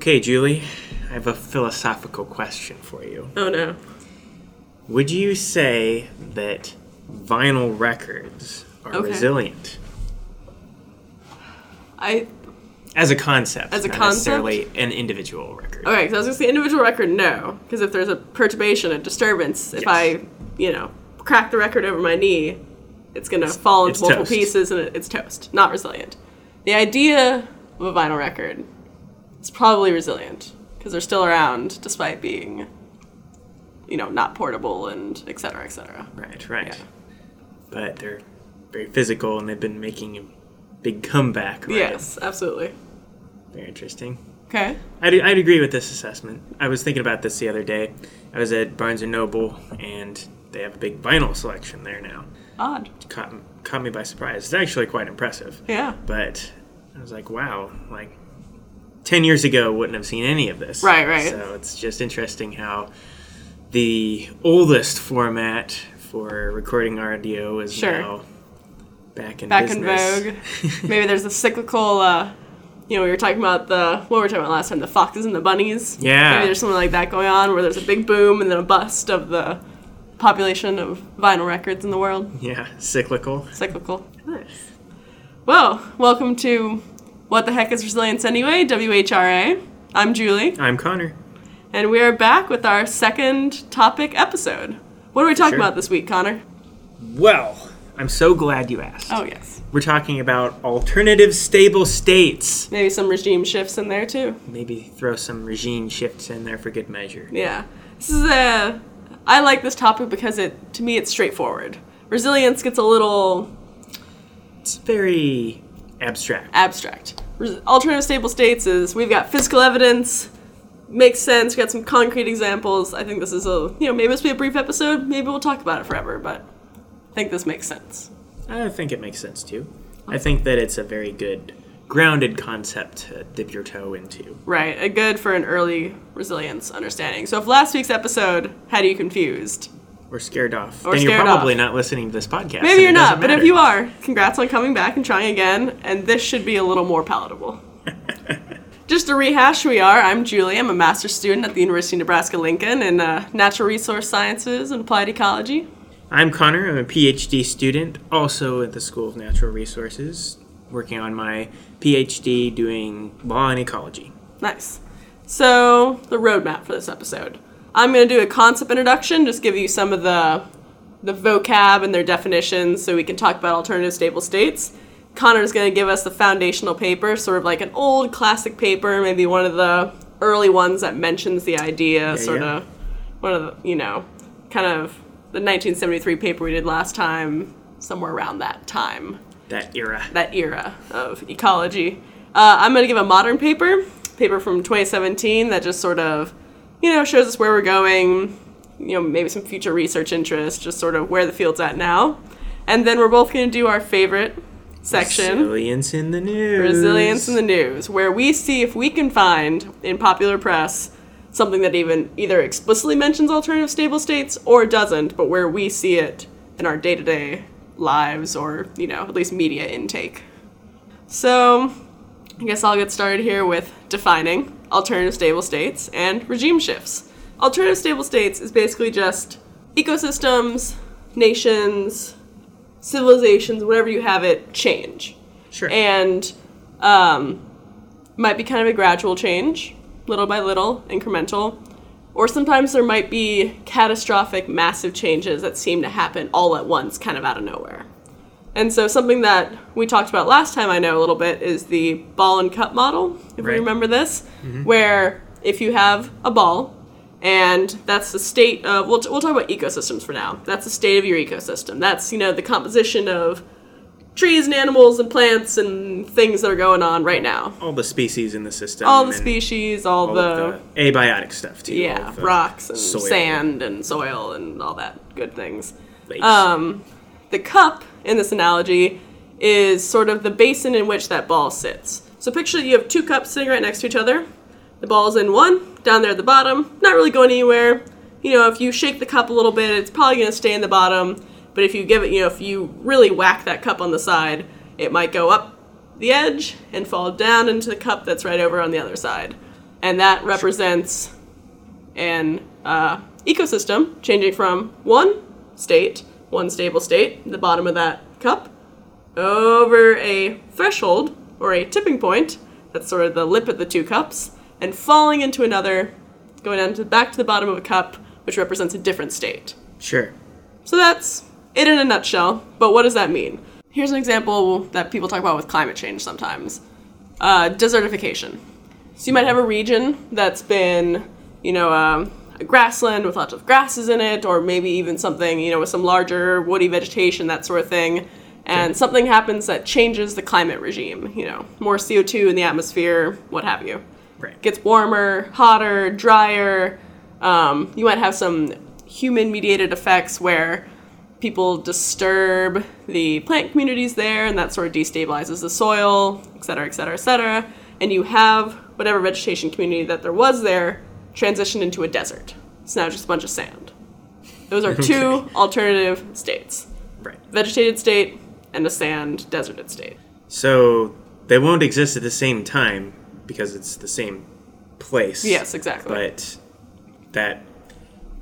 Okay, Julie, I have a philosophical question for you. Oh, no. Would you say that vinyl records are resilient? As a concept. As a concept? Not necessarily an individual record. Okay, because I was going to say individual record, no. Because if there's a perturbation, a disturbance, if I, crack the record over my knee, it's going to fall into multiple pieces and it's toast. Not resilient. The idea of a vinyl record is probably resilient because they're still around despite being, not portable and et cetera, et cetera. Right. Yeah. But they're very physical and they've been making a big comeback. Right? Yes, absolutely. Very interesting. Okay. I'd agree with this assessment. I was thinking about this the other day. I was at Barnes & Noble and they have a big vinyl selection there now. Odd. Caught me by surprise. It's actually quite impressive. Yeah. But I was like, wow, 10 years ago wouldn't have seen any of this. Right. So it's just interesting how the oldest format for recording audio is now back in vogue. Maybe there's a cyclical, we were talking about last time, the foxes and the bunnies. Yeah. Maybe there's something like that going on where there's a big boom and then a bust of the population of vinyl records in the world. Yeah, cyclical. Nice. Well, welcome to What the Heck is Resilience Anyway, WHRA. I'm Julie. I'm Connor. And we are back with our second topic episode. What are we talking about this week, Connor? Well, I'm so glad you asked. Oh, yes. We're talking about alternative stable states. Maybe some regime shifts in there, too. Maybe throw some regime shifts in there for good measure. Yeah. This is I like this topic because it's straightforward. Resilience gets a little... It's very abstract. Alternative stable states is we've got physical evidence, makes sense, we've got some concrete examples. I think this is maybe this will be a brief episode, maybe we'll talk about it forever, but I think this makes sense. I think it makes sense, too. Awesome. I think that it's a very good grounded concept to dip your toe into. Right, a good for an early resilience understanding. So if last week's episode had you confused or scared off, then you're probably not listening to this podcast. Maybe you're not, but if you are, congrats on coming back and trying again, and this should be a little more palatable. Just to rehash who we are, I'm Julie. I'm a master's student at the University of Nebraska-Lincoln in Natural Resource Sciences and Applied Ecology. I'm Connor. I'm a PhD student, also at the School of Natural Resources, working on my PhD doing law and ecology. Nice. So the roadmap for this episode. I'm going to do a concept introduction, just give you some of the vocab and their definitions so we can talk about alternative stable states. Connor's going to give us the foundational paper, sort of like an old classic paper, maybe one of the early ones that mentions the idea, of one of the, kind of the 1973 paper we did last time, somewhere around that time. That era of ecology. I'm going to give a modern paper from 2017 that just sort of, shows us where we're going, maybe some future research interests, just sort of where the field's at now. And then we're both going to do our favorite section. Resilience in the News, where we see if we can find in popular press something that even either explicitly mentions alternative stable states or doesn't, but where we see it in our day-to-day lives or, at least media intake. So I guess I'll get started here with defining alternative stable states and regime shifts. Alternative stable states is basically just ecosystems, nations, civilizations, whatever you have it, change. Sure. And might be kind of a gradual change, little by little, incremental. Or sometimes there might be catastrophic, massive changes that seem to happen all at once, kind of out of nowhere. And so something that we talked about last time, I know a little bit, is the ball and cup model, if you remember this, where if you have a ball, and that's the state of, we'll talk about ecosystems for now. That's the state of your ecosystem. That's, the composition of trees and animals and plants and things that are going on right now. All the species in the system. All the species, all the abiotic stuff, too. Yeah, rocks and soil. Sand and soil and all that good things. The cup, in this analogy, is sort of the basin in which that ball sits. So picture you have two cups sitting right next to each other. The ball's in one, down there at the bottom, not really going anywhere. If you shake the cup a little bit, it's probably going to stay in the bottom. But if you give it, if you really whack that cup on the side, it might go up the edge and fall down into the cup that's right over on the other side. And that represents an ecosystem changing from one stable state, the bottom of that cup, over a threshold or a tipping point, that's sort of the lip of the two cups, and falling into another, going down to back to the bottom of a cup, which represents a different state. Sure. So that's it in a nutshell, but what does that mean? Here's an example that people talk about with climate change sometimes. Desertification. So you might have a region that's been, a grassland with lots of grasses in it, or maybe even something, with some larger woody vegetation, that sort of thing. And something happens that changes the climate regime, more CO2 in the atmosphere, what have you. Right. Gets warmer, hotter, drier. You might have some human-mediated effects where people disturb the plant communities there, and that sort of destabilizes the soil, et cetera, et cetera, et cetera. And you have whatever vegetation community that there was there transitioned into a desert. It's now just a bunch of sand. Those are two alternative states. Right. Vegetated state and a sand deserted state. So they won't exist at the same time because it's the same place. Yes, exactly. But that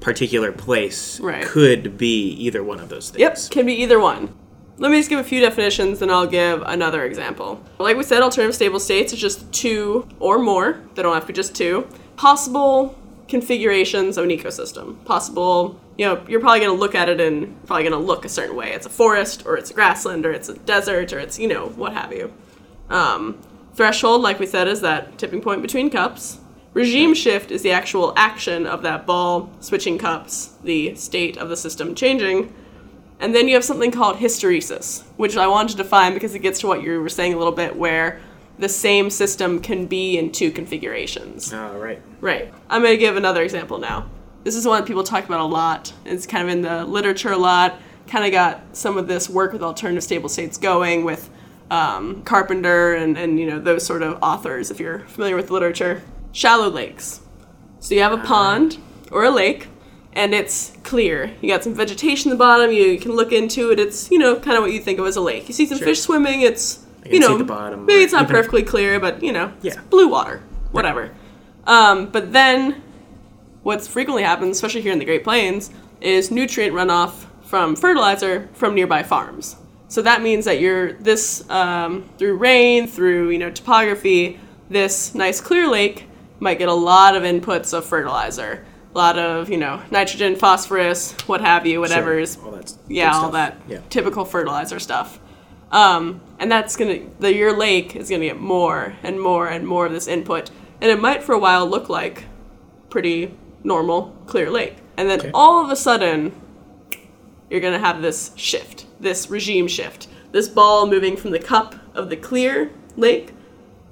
particular place could be either one of those things. Yep, can be either one. Let me just give a few definitions, then I'll give another example. Like we said, alternative stable states is just two or more. They don't have to be just two. Possible configurations of an ecosystem. Possible, you're probably going to look at it and probably going to look a certain way. It's a forest, or it's a grassland, or it's a desert, or it's, what have you. Threshold, like we said, is that tipping point between cups. Regime shift is the actual action of that ball switching cups, the state of the system changing. And then you have something called hysteresis, which I wanted to define because it gets to what you were saying a little bit, where the same system can be in two configurations. Oh, right. Right. I'm going to give another example now. This is one that people talk about a lot. It's kind of in the literature a lot. Kind of got some of this work with alternative stable states going with Carpenter and those sort of authors, if you're familiar with literature. Shallow lakes. So you have a pond or a lake, and it's clear. You got some vegetation at the bottom. You can look into it. It's, kind of what you think of as a lake. You see some fish swimming. It's, see the bottom, maybe it's not perfectly clear, but, it's blue water, whatever. Right. But then what's frequently happens, especially here in the Great Plains, is nutrient runoff from fertilizer from nearby farms. So that means that through rain, through, topography, this nice clear lake might get a lot of inputs of fertilizer. A lot of, nitrogen, phosphorus, what have you, whatever is. Sure. Typical fertilizer stuff. And that's your lake is going to get more and more and more of this input. And it might for a while look like pretty normal, clear lake. And then all of a sudden, you're going to have this shift, this regime shift, this ball moving from the cup of the clear lake,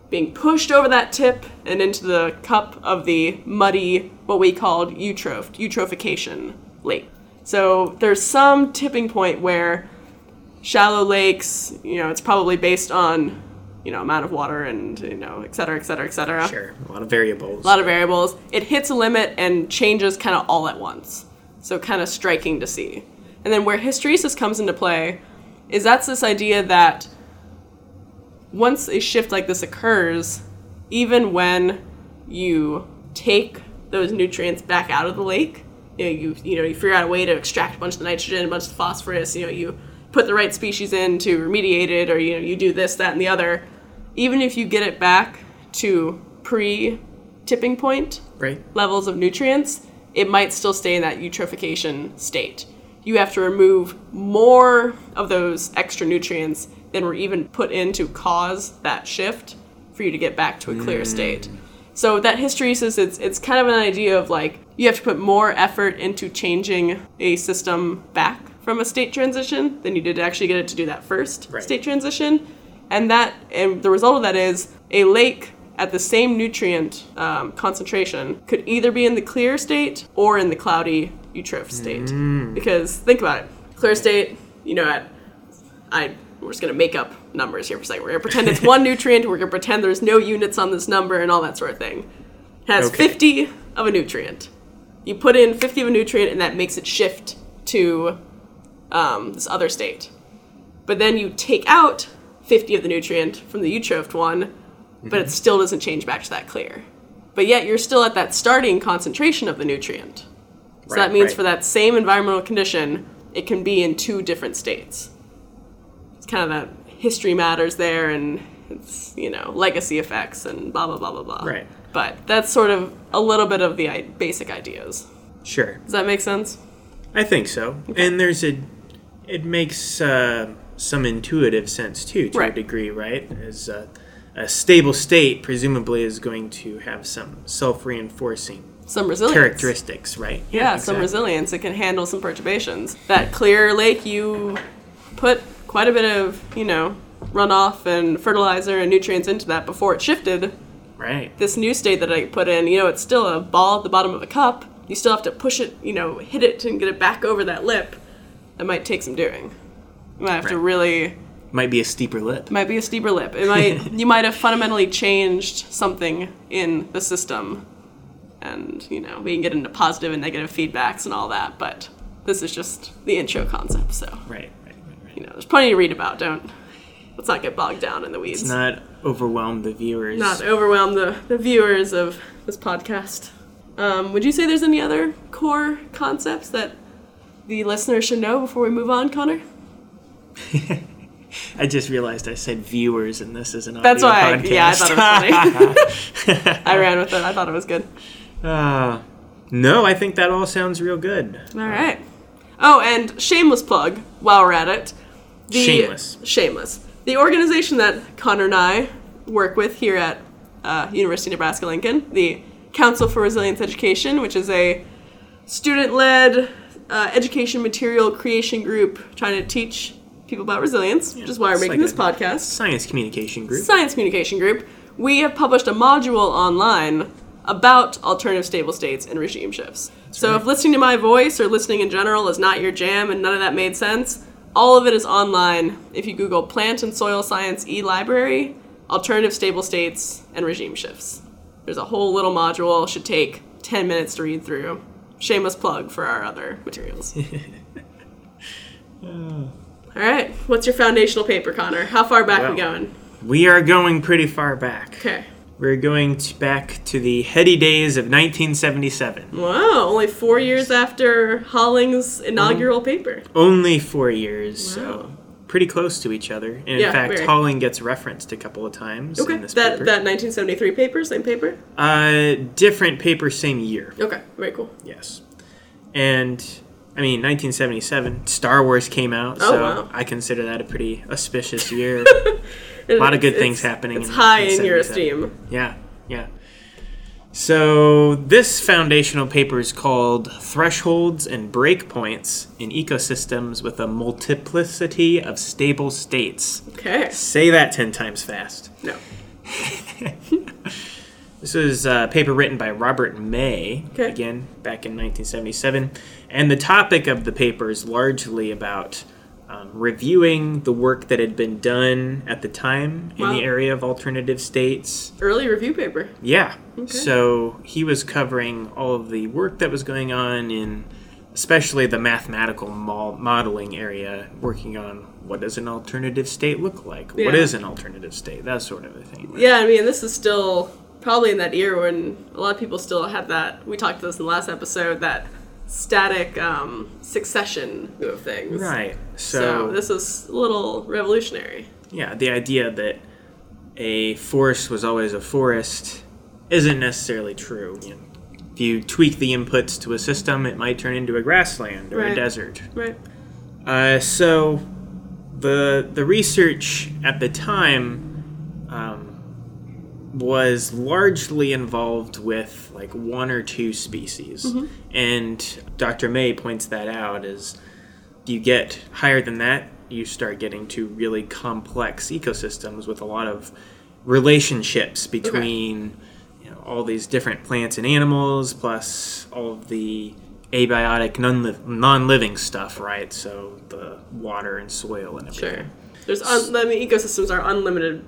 being pushed over that tip and into the cup of the muddy, what we called eutrophication lake. So there's some tipping point where shallow lakes, it's probably based on, amount of water and, et cetera, et cetera, et cetera. Sure, a lot of variables. It hits a limit and changes kind of all at once. So kind of striking to see. And then where hysteresis comes into play is that's this idea that once a shift like this occurs, even when you take those nutrients back out of the lake, you figure out a way to extract a bunch of the nitrogen, a bunch of the phosphorus, you put the right species in to remediate it, or you do this, that, and the other, even if you get it back to pre-tipping point levels of nutrients, it might still stay in that eutrophication state. You have to remove more of those extra nutrients than were even put in to cause that shift for you to get back to a clear state. So that hysteresis, it's kind of an idea of like you have to put more effort into changing a system back from a state transition than you did to actually get it to do that first state transition. And the result of that is a lake at the same nutrient concentration could either be in the clear state or in the cloudy eutroph state. Because think about it. Clear state, we're just going to make up numbers here for a second. We're going to pretend it's one nutrient. We're going to pretend there's no units on this number and all that sort of thing. It has 50 of a nutrient. You put in 50 of a nutrient, and that makes it shift to this other state. But then you take out 50 of the nutrient from the eutrophed one, but it still doesn't change back to that clear. but yet you're still at that starting concentration of the nutrient. So that means for that same environmental condition, it can be in two different states. It's kind of that history matters there, and it's, you know, legacy effects and blah, blah, blah, blah, blah. Right. But that's sort of a little bit of the basic ideas. Sure. Does that make sense? I think so. Okay. And there's a, it makes some intuitive sense too, to a degree, right? As a stable state presumably is going to have some self-reinforcing characteristics, right? Yeah, exactly. Some resilience. It can handle some perturbations. That clear lake, you put quite a bit of, you know, runoff and fertilizer and nutrients into that before it shifted. Right. This new state that I put in, you know, it's still a ball at the bottom of a cup. You still have to push it, you know, hit it and get it back over that lip. That might take some doing. You might have to really... Might be a steeper lip. Might be a steeper lip. It might. You might have fundamentally changed something in the system. And, you know, we can get into positive and negative feedbacks and all that, but this is just the intro concept, so. Right. You know, there's plenty to read about. Let's not get bogged down in the weeds. Let's not overwhelm the viewers. Not overwhelm the viewers of this podcast. Would you say there's any other core concepts that the listeners should know before we move on, Connor? I just realized I said viewers, and this is an audio podcast. That's why, I thought it was funny. I ran with it. I thought it was good. No, I think that all sounds real good. All right. Oh, and shameless plug while we're at it. Shameless. The organization that Connor and I work with here at University of Nebraska-Lincoln, the Council for Resilience Education, which is a student-led education material creation group trying to teach people about resilience, which is why we're making this podcast. Science communication group. We have published a module online about alternative stable states and regime shifts. That's right. If listening to my voice or listening in general is not your jam and none of that made sense, all of it is online. If you Google Plant and Soil Science eLibrary, Alternative Stable States and Regime Shifts. There's a whole little module. Should take 10 minutes to read through. Shameless plug for our other materials. All right. What's your foundational paper, Connor? How far back are we going? We are going pretty far back. Okay. We're going back to the heady days of 1977. Wow. Only 4 years after Holling's inaugural paper. Only 4 years. Wow. So pretty close to each other. And in fact, Holling gets referenced a couple of times in this paper. That 1973 paper, same paper? Different paper, same year. Okay. Very cool. Yes. And... I mean, 1977, Star Wars came out, I consider that a pretty auspicious year. A lot of good things happening. It's high in your esteem. Yeah. So this foundational paper is called Thresholds and Breakpoints in Ecosystems with a Multiplicity of Stable States. Okay. Say that 10 times fast. No. This is a paper written by Robert May, again, back in 1977. And the topic of the paper is largely about reviewing the work that had been done at the time in the area of alternative states. Early review paper. Yeah. Okay. So he was covering all of the work that was going on in especially the mathematical modeling area, working on what does an alternative state look like? Yeah. What is an alternative state? That sort of a thing. Right? Yeah, I mean, this is still... probably in that era when a lot of people still had that, we talked about this in the last episode, that static succession of things. Right. So this is a little revolutionary. Yeah, the idea that a forest was always a forest isn't necessarily true. You know, if you tweak the inputs to a system, it might turn into a grassland or a desert. Right. So the research at the time... was largely involved with like one or two species. Mm-hmm. And Dr. May points that out as you get higher than that, you start getting to really complex ecosystems with a lot of relationships between you know, all these different plants and animals, plus all of the abiotic non-living stuff, right? So the water and soil and everything. Sure. There's ecosystems are unlimited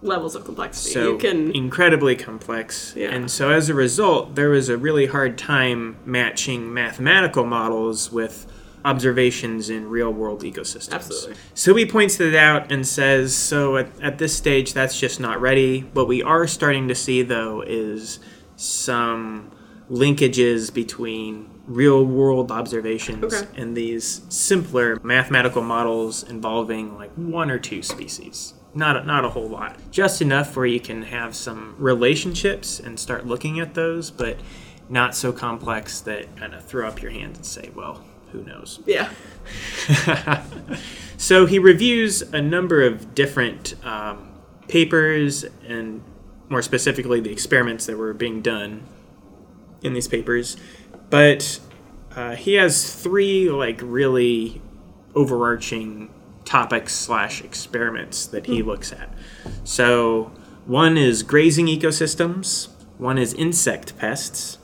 levels of complexity. So you can... incredibly complex. Yeah. And so as a result, there was a really hard time matching mathematical models with observations in real-world ecosystems. Absolutely. So he points that out and says, so at this stage, that's just not ready. What we are starting to see, though, is some linkages between real-world observations and these simpler mathematical models involving like one or two species. Not a whole lot. Just enough where you can have some relationships and start looking at those, but not so complex that kind of throw up your hands and say, well, who knows? Yeah. So he reviews a number of different papers and more specifically the experiments that were being done in these papers. But he has three like really overarching topics / experiments that he looks at. So one is grazing ecosystems, one is insect pests,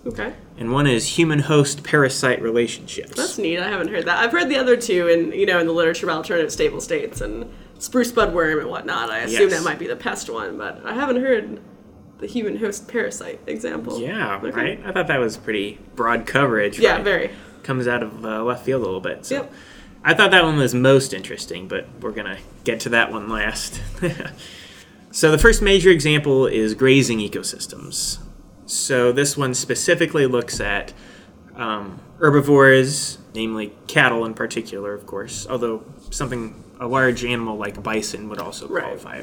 and one is human host parasite relationships. That's neat. I haven't heard that. I've heard the other two in the literature about alternative stable states and spruce budworm and whatnot. I assume that might be the pest one, but I haven't heard the human host parasite example. Yeah, right? I thought that was pretty broad coverage. Yeah, very. Comes out of left field a little bit. So. Yep. I thought that one was most interesting, but we're going to get to that one last. So the first major example is grazing ecosystems. So this one specifically looks at herbivores, namely cattle in particular, of course, although a large animal like bison would also qualify,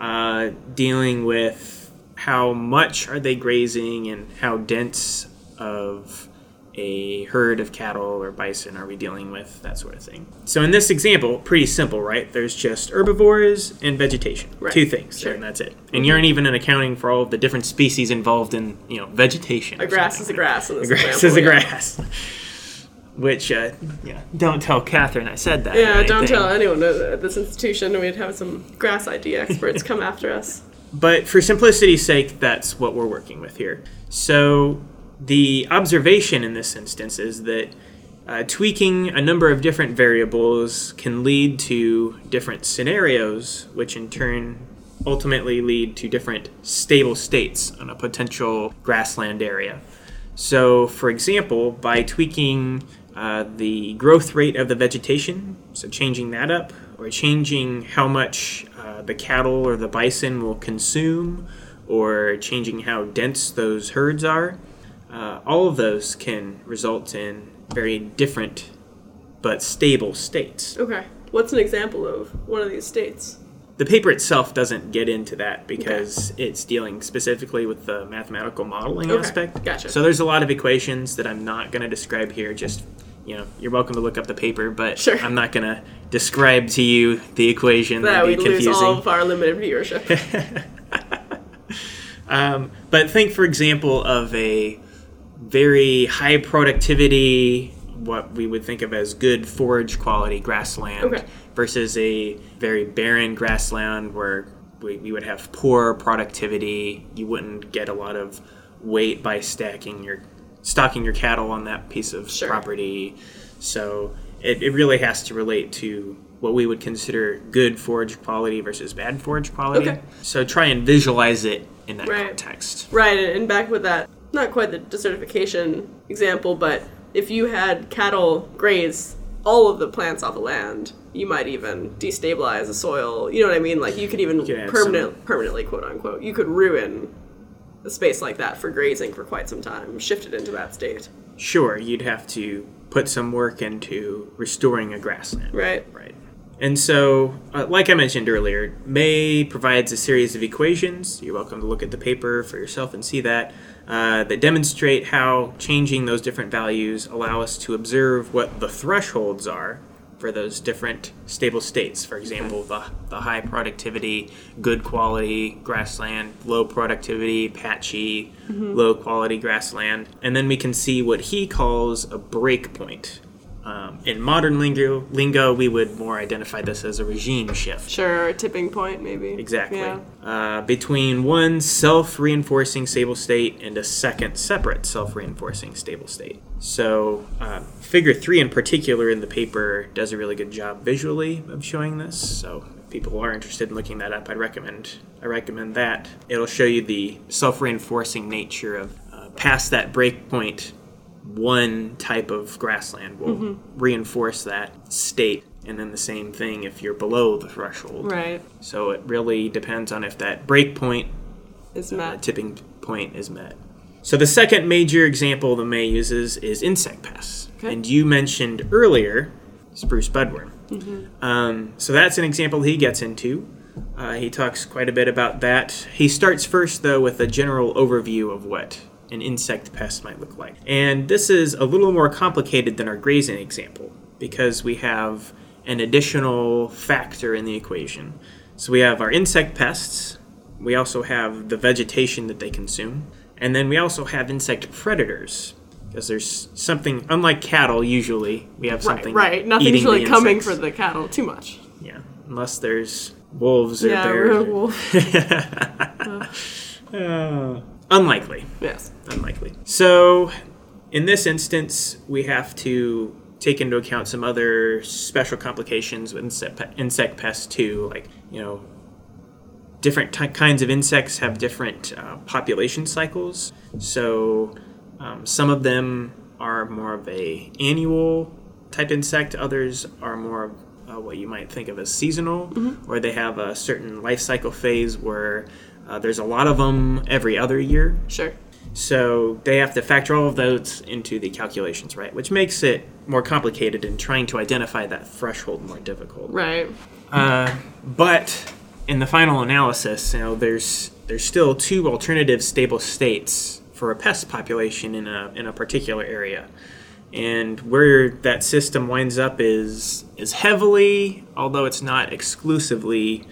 right? Dealing with how much are they grazing and how dense of a herd of cattle or bison are we dealing with, that sort of thing. So in this example, pretty simple, right? There's just herbivores and vegetation, two things, and that's it. And you aren't even accounting for all of the different species involved in, vegetation. A grass is a grass. In this grass is a grass. Which, don't tell Catherine I said that. Yeah, don't tell anyone at this institution. We'd have some grass ID experts come after us. But for simplicity's sake, that's what we're working with here. So the observation in this instance is that tweaking a number of different variables can lead to different scenarios, which in turn ultimately lead to different stable states on a potential grassland area. So, for example, by tweaking the growth rate of the vegetation, so changing that up, or changing how much the cattle or the bison will consume, or changing how dense those herds are, all of those can result in very different but stable states. Okay. What's an example of one of these states? The paper itself doesn't get into that because it's dealing specifically with the mathematical modeling aspect. Gotcha. So there's a lot of equations that I'm not going to describe here. Just, you're welcome to look up the paper, but I'm not going to describe to you the equation. That would be confusing. Lose all of our limited viewership. But think, for example, of a very high productivity, what we would think of as good forage quality grassland versus a very barren grassland where we would have poor productivity. You wouldn't get a lot of weight by stocking your cattle on that piece of property. So it really has to relate to what we would consider good forage quality versus bad forage quality. Okay. So try and visualize it in that context. Right, and back with that, not quite the desertification example, but if you had cattle graze all of the plants off the land, you might even destabilize the soil. You know what I mean? Like, you could even permanently, quote-unquote, you could ruin a space like that for grazing for quite some time, shift it into that state. Sure, you'd have to put some work into restoring a grassland. Right. And so, like I mentioned earlier, May provides a series of equations. You're welcome to look at the paper for yourself and see that. That demonstrate how changing those different values allow us to observe what the thresholds are for those different stable states. For example, the high productivity, good quality grassland, low productivity, patchy, low quality grassland. And then we can see what he calls a breakpoint. In modern lingo, we would more identify this as a regime shift. Sure, a tipping point, maybe. Exactly. Yeah. Between one self-reinforcing stable state and a second separate self-reinforcing stable state. So figure 3 in particular in the paper does a really good job visually of showing this. So if people are interested in looking that up, I recommend that. It'll show you the self-reinforcing nature of past that breakpoint. One type of grassland will reinforce that state, and then the same thing if you're below the threshold. Right. So it really depends on if that break point, tipping point is met. So the second major example that May uses is insect pests. Okay. And you mentioned earlier spruce budworm. Mm-hmm. So that's an example he gets into. He talks quite a bit about that. He starts first, though, with a general overview of what an insect pest might look like. And this is a little more complicated than our grazing example because we have an additional factor in the equation. So we have our insect pests. We also have the vegetation that they consume. And then we also have insect predators. Because there's something, unlike cattle usually, we have something right. Nothing's eating really coming for the cattle too much. Yeah, unless there's wolves or bears. Yeah, wolves. Unlikely. Yes. Unlikely. So, in this instance, we have to take into account some other special complications with insect pests too, like, you know, different kinds of insects have different population cycles. So, some of them are more of a annual type insect. Others are more of what you might think of as seasonal, mm-hmm. or they have a certain life cycle phase where there's a lot of them every other year. Sure. So they have to factor all of those into the calculations, right? Which makes it more complicated and trying to identify that threshold more difficult. Right. But in the final analysis, you know, there's still two alternative stable states for a pest population in a particular area, and where that system winds up is heavily, although it's not exclusively,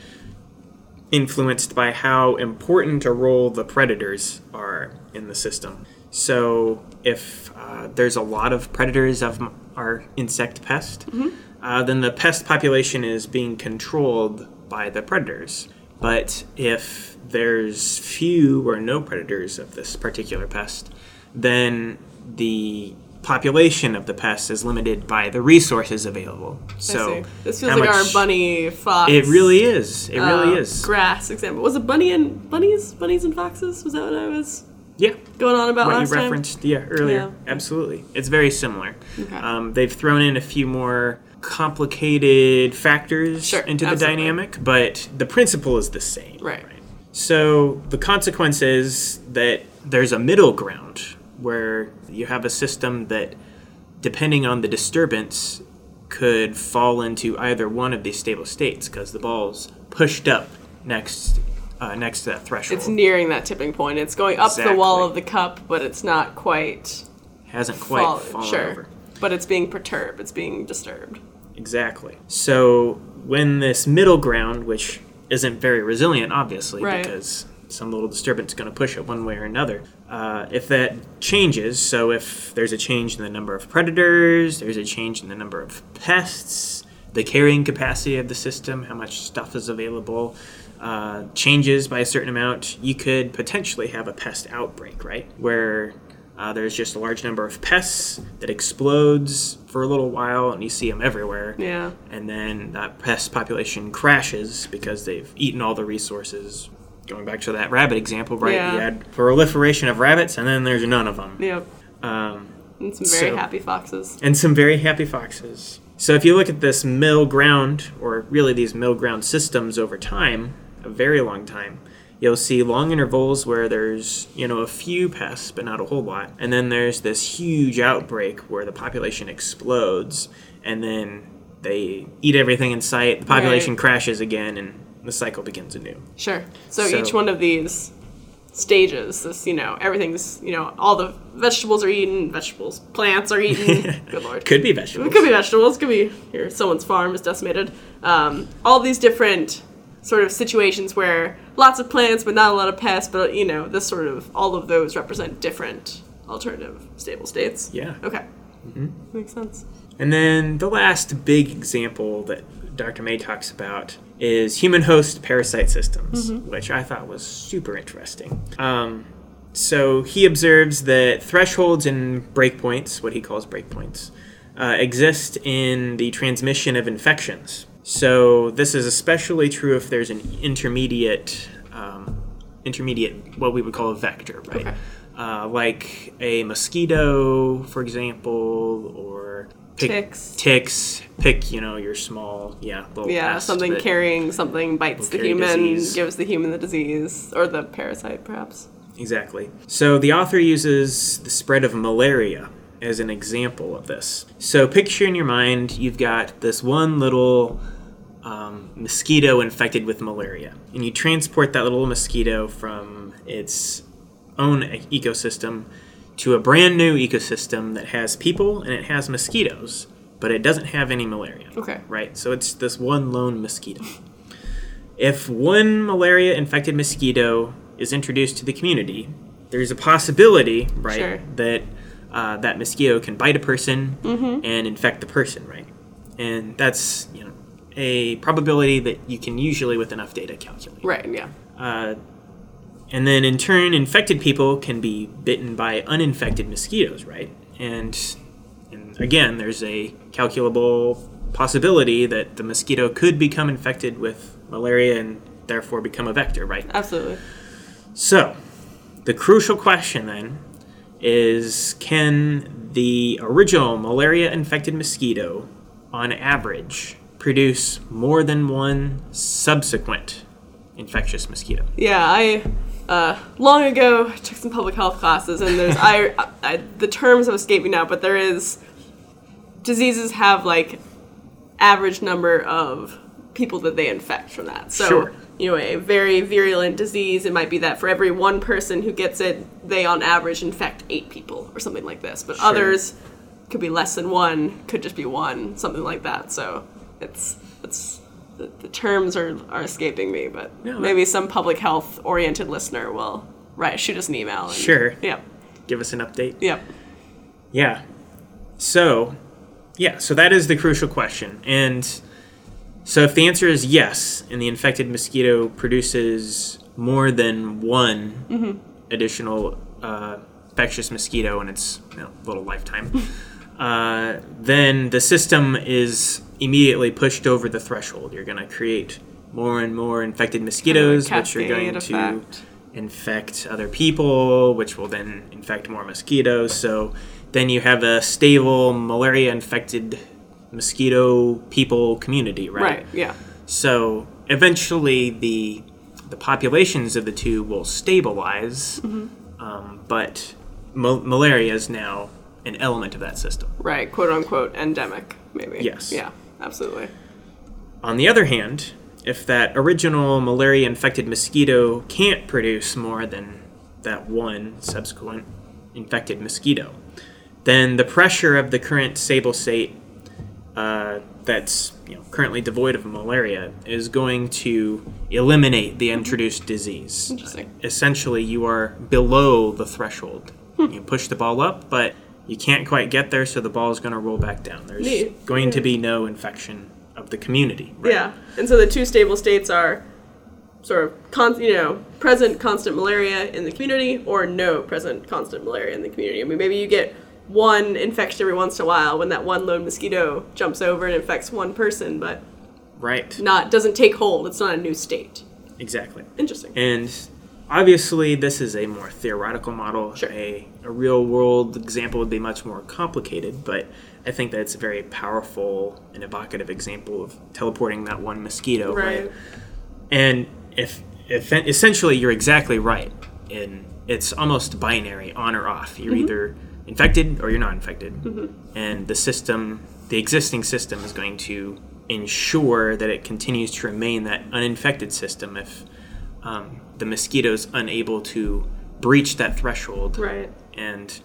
influenced by how important a role the predators are in the system. So if there's a lot of predators of our insect pest, mm-hmm. Then the pest population is being controlled by the predators. But if there's few or no predators of this particular pest, then the population of the pest is limited by the resources available. So this feels like our bunny fox. It really is. It really is. Grass example. Was it bunnies and foxes? Was that what I was? Yeah. Going on about what last you referenced time? Yeah, earlier. Yeah. Absolutely. It's very similar. Okay. They've thrown in a few more complicated factors into the dynamic, but the principle is the same. Right. So the consequence is that there's a middle ground where you have a system that, depending on the disturbance, could fall into either one of these stable states because the ball's pushed up next to that threshold. It's nearing that tipping point. It's going up the wall of the cup, but it's not quite... Hasn't quite fallen over. But it's being perturbed. It's being disturbed. Exactly. So when this middle ground, which isn't very resilient, obviously, because some little disturbance is going to push it one way or another. If that changes, so if there's a change in the number of predators, there's a change in the number of pests, the carrying capacity of the system, how much stuff is available, changes by a certain amount, you could potentially have a pest outbreak, right? Where there's just a large number of pests that explodes for a little while, and you see them everywhere. Yeah. And then that pest population crashes because they've eaten all the resources. Going back to that rabbit example, right? Yeah. You had proliferation of rabbits, and then there's none of them. Yep. And some very happy foxes. And some very happy foxes. So if you look at this middle ground, or really these middle ground systems over time, a very long time, you'll see long intervals where there's, you know, a few pests, but not a whole lot. And then there's this huge outbreak where the population explodes, and then they eat everything in sight, the population crashes again, and the cycle begins anew. Sure. So each one of these stages, this, you know, everything's, you know, all the vegetables are eaten, plants are eaten. Good Lord. Could be vegetables. It could be vegetables. Could be here. Someone's farm is decimated. All these different sort of situations where lots of plants, but not a lot of pests, but, you know, this sort of, all of those represent different alternative stable states. Yeah. Okay. Mm-hmm. Makes sense. And then the last big example that Dr. May talks about is human host parasite systems, mm-hmm. which I thought was super interesting. So he observes that thresholds and breakpoints, what he calls breakpoints, exist in the transmission of infections. So this is especially true if there's an intermediate, what we would call a vector, right? Okay. Like a mosquito, for example, or ticks. Pick, you know, your small, little pest, something carrying something bites the human, disease. Gives the human the disease, or the parasite, perhaps. Exactly. So the author uses the spread of malaria as an example of this. So picture in your mind, you've got this one little mosquito infected with malaria, and you transport that little mosquito from its own ecosystem to a brand new ecosystem that has people and it has mosquitoes, but it doesn't have any malaria. Okay. Right? So it's this one lone mosquito. If one malaria-infected mosquito is introduced to the community, there's a possibility, right, sure, that that mosquito can bite a person mm-hmm. and infect the person, right? And that's, you know, a probability that you can usually, with enough data, calculate. Right, yeah. And then, in turn, infected people can be bitten by uninfected mosquitoes, right? And again, there's a calculable possibility that the mosquito could become infected with malaria and therefore become a vector, right? Absolutely. So, the crucial question, then, is can the original malaria-infected mosquito, on average, produce more than one subsequent infectious mosquito? Yeah, I... long ago, took some public health classes, and there's the terms have escaped me now, but there is diseases have like average number of people that they infect from that. So, sure, you know, a very virulent disease, it might be that for every one person who gets it, they on average infect 8 people or something like this. But sure, others could be less than one, could just be one, something like that. So it's The terms are escaping me, but no, maybe some public health-oriented listener will shoot us an email. And, sure. Yeah. Give us an update. Yep. Yeah. So that is the crucial question. And so if the answer is yes, and the infected mosquito produces more than one mm-hmm. additional infectious mosquito in its little lifetime, then the system is immediately pushed over the threshold. You're going to create more and more infected mosquitoes, which are going to infect other people, which will then infect more mosquitoes. So then you have a stable malaria-infected mosquito people community, right? Right, yeah. So eventually the populations of the two will stabilize, mm-hmm. But malaria is now an element of that system. Right, quote-unquote endemic, maybe. Yes. Yeah. Absolutely. On the other hand, if that original malaria-infected mosquito can't produce more than that one subsequent infected mosquito, then the pressure of the current stable state that's currently devoid of malaria is going to eliminate the introduced disease. Interesting. Essentially, you are below the threshold. You push the ball up, but you can't quite get there, so the ball is going to roll back down. There's going to be no infection of the community. Right? Yeah, and so the two stable states are sort of, present constant malaria in the community or no present constant malaria in the community. I mean, maybe you get one infection every once in a while when that one lone mosquito jumps over and infects one person, but doesn't take hold. It's not a new state. Exactly. Interesting. And obviously, this is a more theoretical model. Sure. A real-world example would be much more complicated, but I think that it's a very powerful and evocative example of teleporting that one mosquito. Right. And if essentially, you're exactly right. And it's almost binary, on or off. You're mm-hmm. either infected or you're not infected. Mm-hmm. And the existing system is going to ensure that it continues to remain that uninfected system if the mosquito's unable to breach that threshold and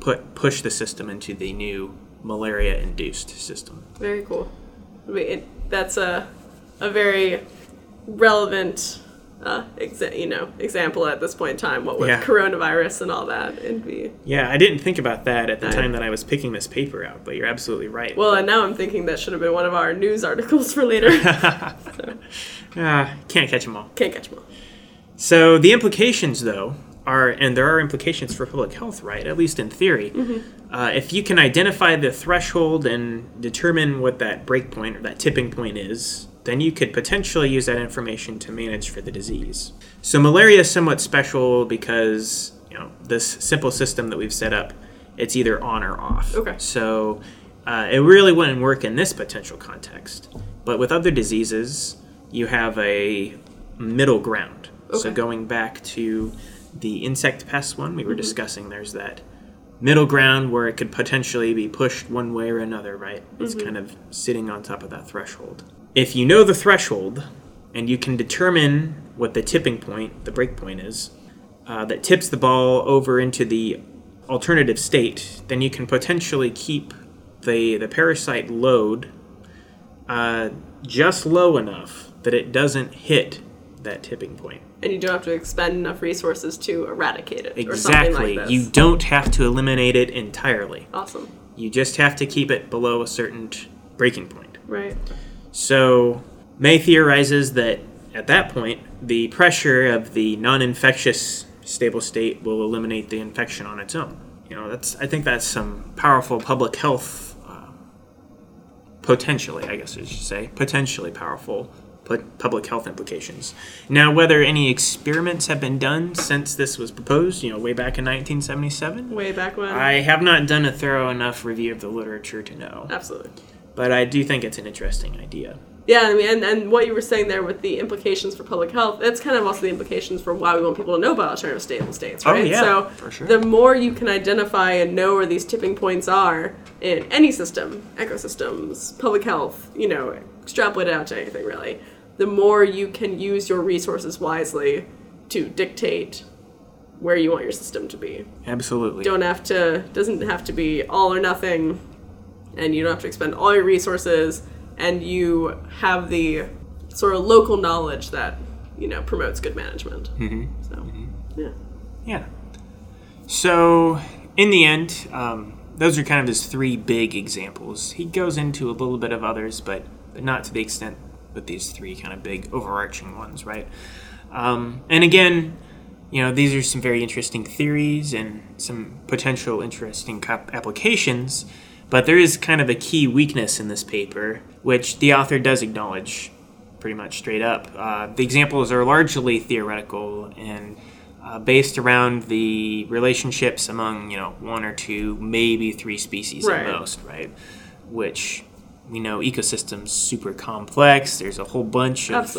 push the system into the new malaria-induced system. Very cool. I mean, that's a very relevant example at this point in time, what with coronavirus and all that. Yeah, I didn't think about that at the time that I was picking this paper out, but you're absolutely right. Well, and now I'm thinking that should have been one of our news articles for later. Can't catch them all. So the implications, though, there are implications for public health, right, at least in theory. Mm-hmm. If you can identify the threshold and determine what that breakpoint or that tipping point is, then you could potentially use that information to manage for the disease. So malaria is somewhat special because, this simple system that we've set up, it's either on or off. Okay. So it really wouldn't work in this potential context. But with other diseases, you have a middle ground. Okay. So going back to the insect pests one we were discussing, there's that middle ground where it could potentially be pushed one way or another, right? It's kind of sitting on top of that threshold. If you know the threshold and you can determine what the tipping point, the break point is, that tips the ball over into the alternative state, then you can potentially keep the parasite load just low enough that it doesn't hit that tipping point. And you don't have to expend enough resources to eradicate it. Exactly. Or something like this. You don't have to eliminate it entirely. Awesome. You just have to keep it below a certain breaking point. Right. So May theorizes that at that point, the pressure of the non-infectious stable state will eliminate the infection on its own. You know, I think that's some powerful public health, potentially, I guess I should say, potentially powerful public health implications. Now, whether any experiments have been done since this was proposed, you know, way back in 1977. Way back when. I have not done a thorough enough review of the literature to know. Absolutely. But I do think it's an interesting idea. Yeah, I mean, and what you were saying there with the implications for public health, that's kind of also the implications for why we want people to know about alternative stable states, right? Oh, yeah, so for sure. The more you can identify and know where these tipping points are in any system, ecosystems, public health, you know, extrapolate it out to anything really, the more you can use your resources wisely to dictate where you want your system to be. Absolutely. Doesn't have to be all or nothing, and you don't have to expend all your resources, and you have the sort of local knowledge that, you know, promotes good management. Mm-hmm. So, yeah. Yeah. So, in the end, those are kind of his three big examples. He goes into a little bit of others, but not to the extent with these three kind of big overarching ones, right? And again, you know, these are some very interesting theories and some potential interesting applications. But there is kind of a key weakness in this paper, which the author does acknowledge pretty much straight up. The examples are largely theoretical and based around the relationships among, you know, one or two, maybe three species at most, right? Which, we know, ecosystems super complex. There's a whole bunch of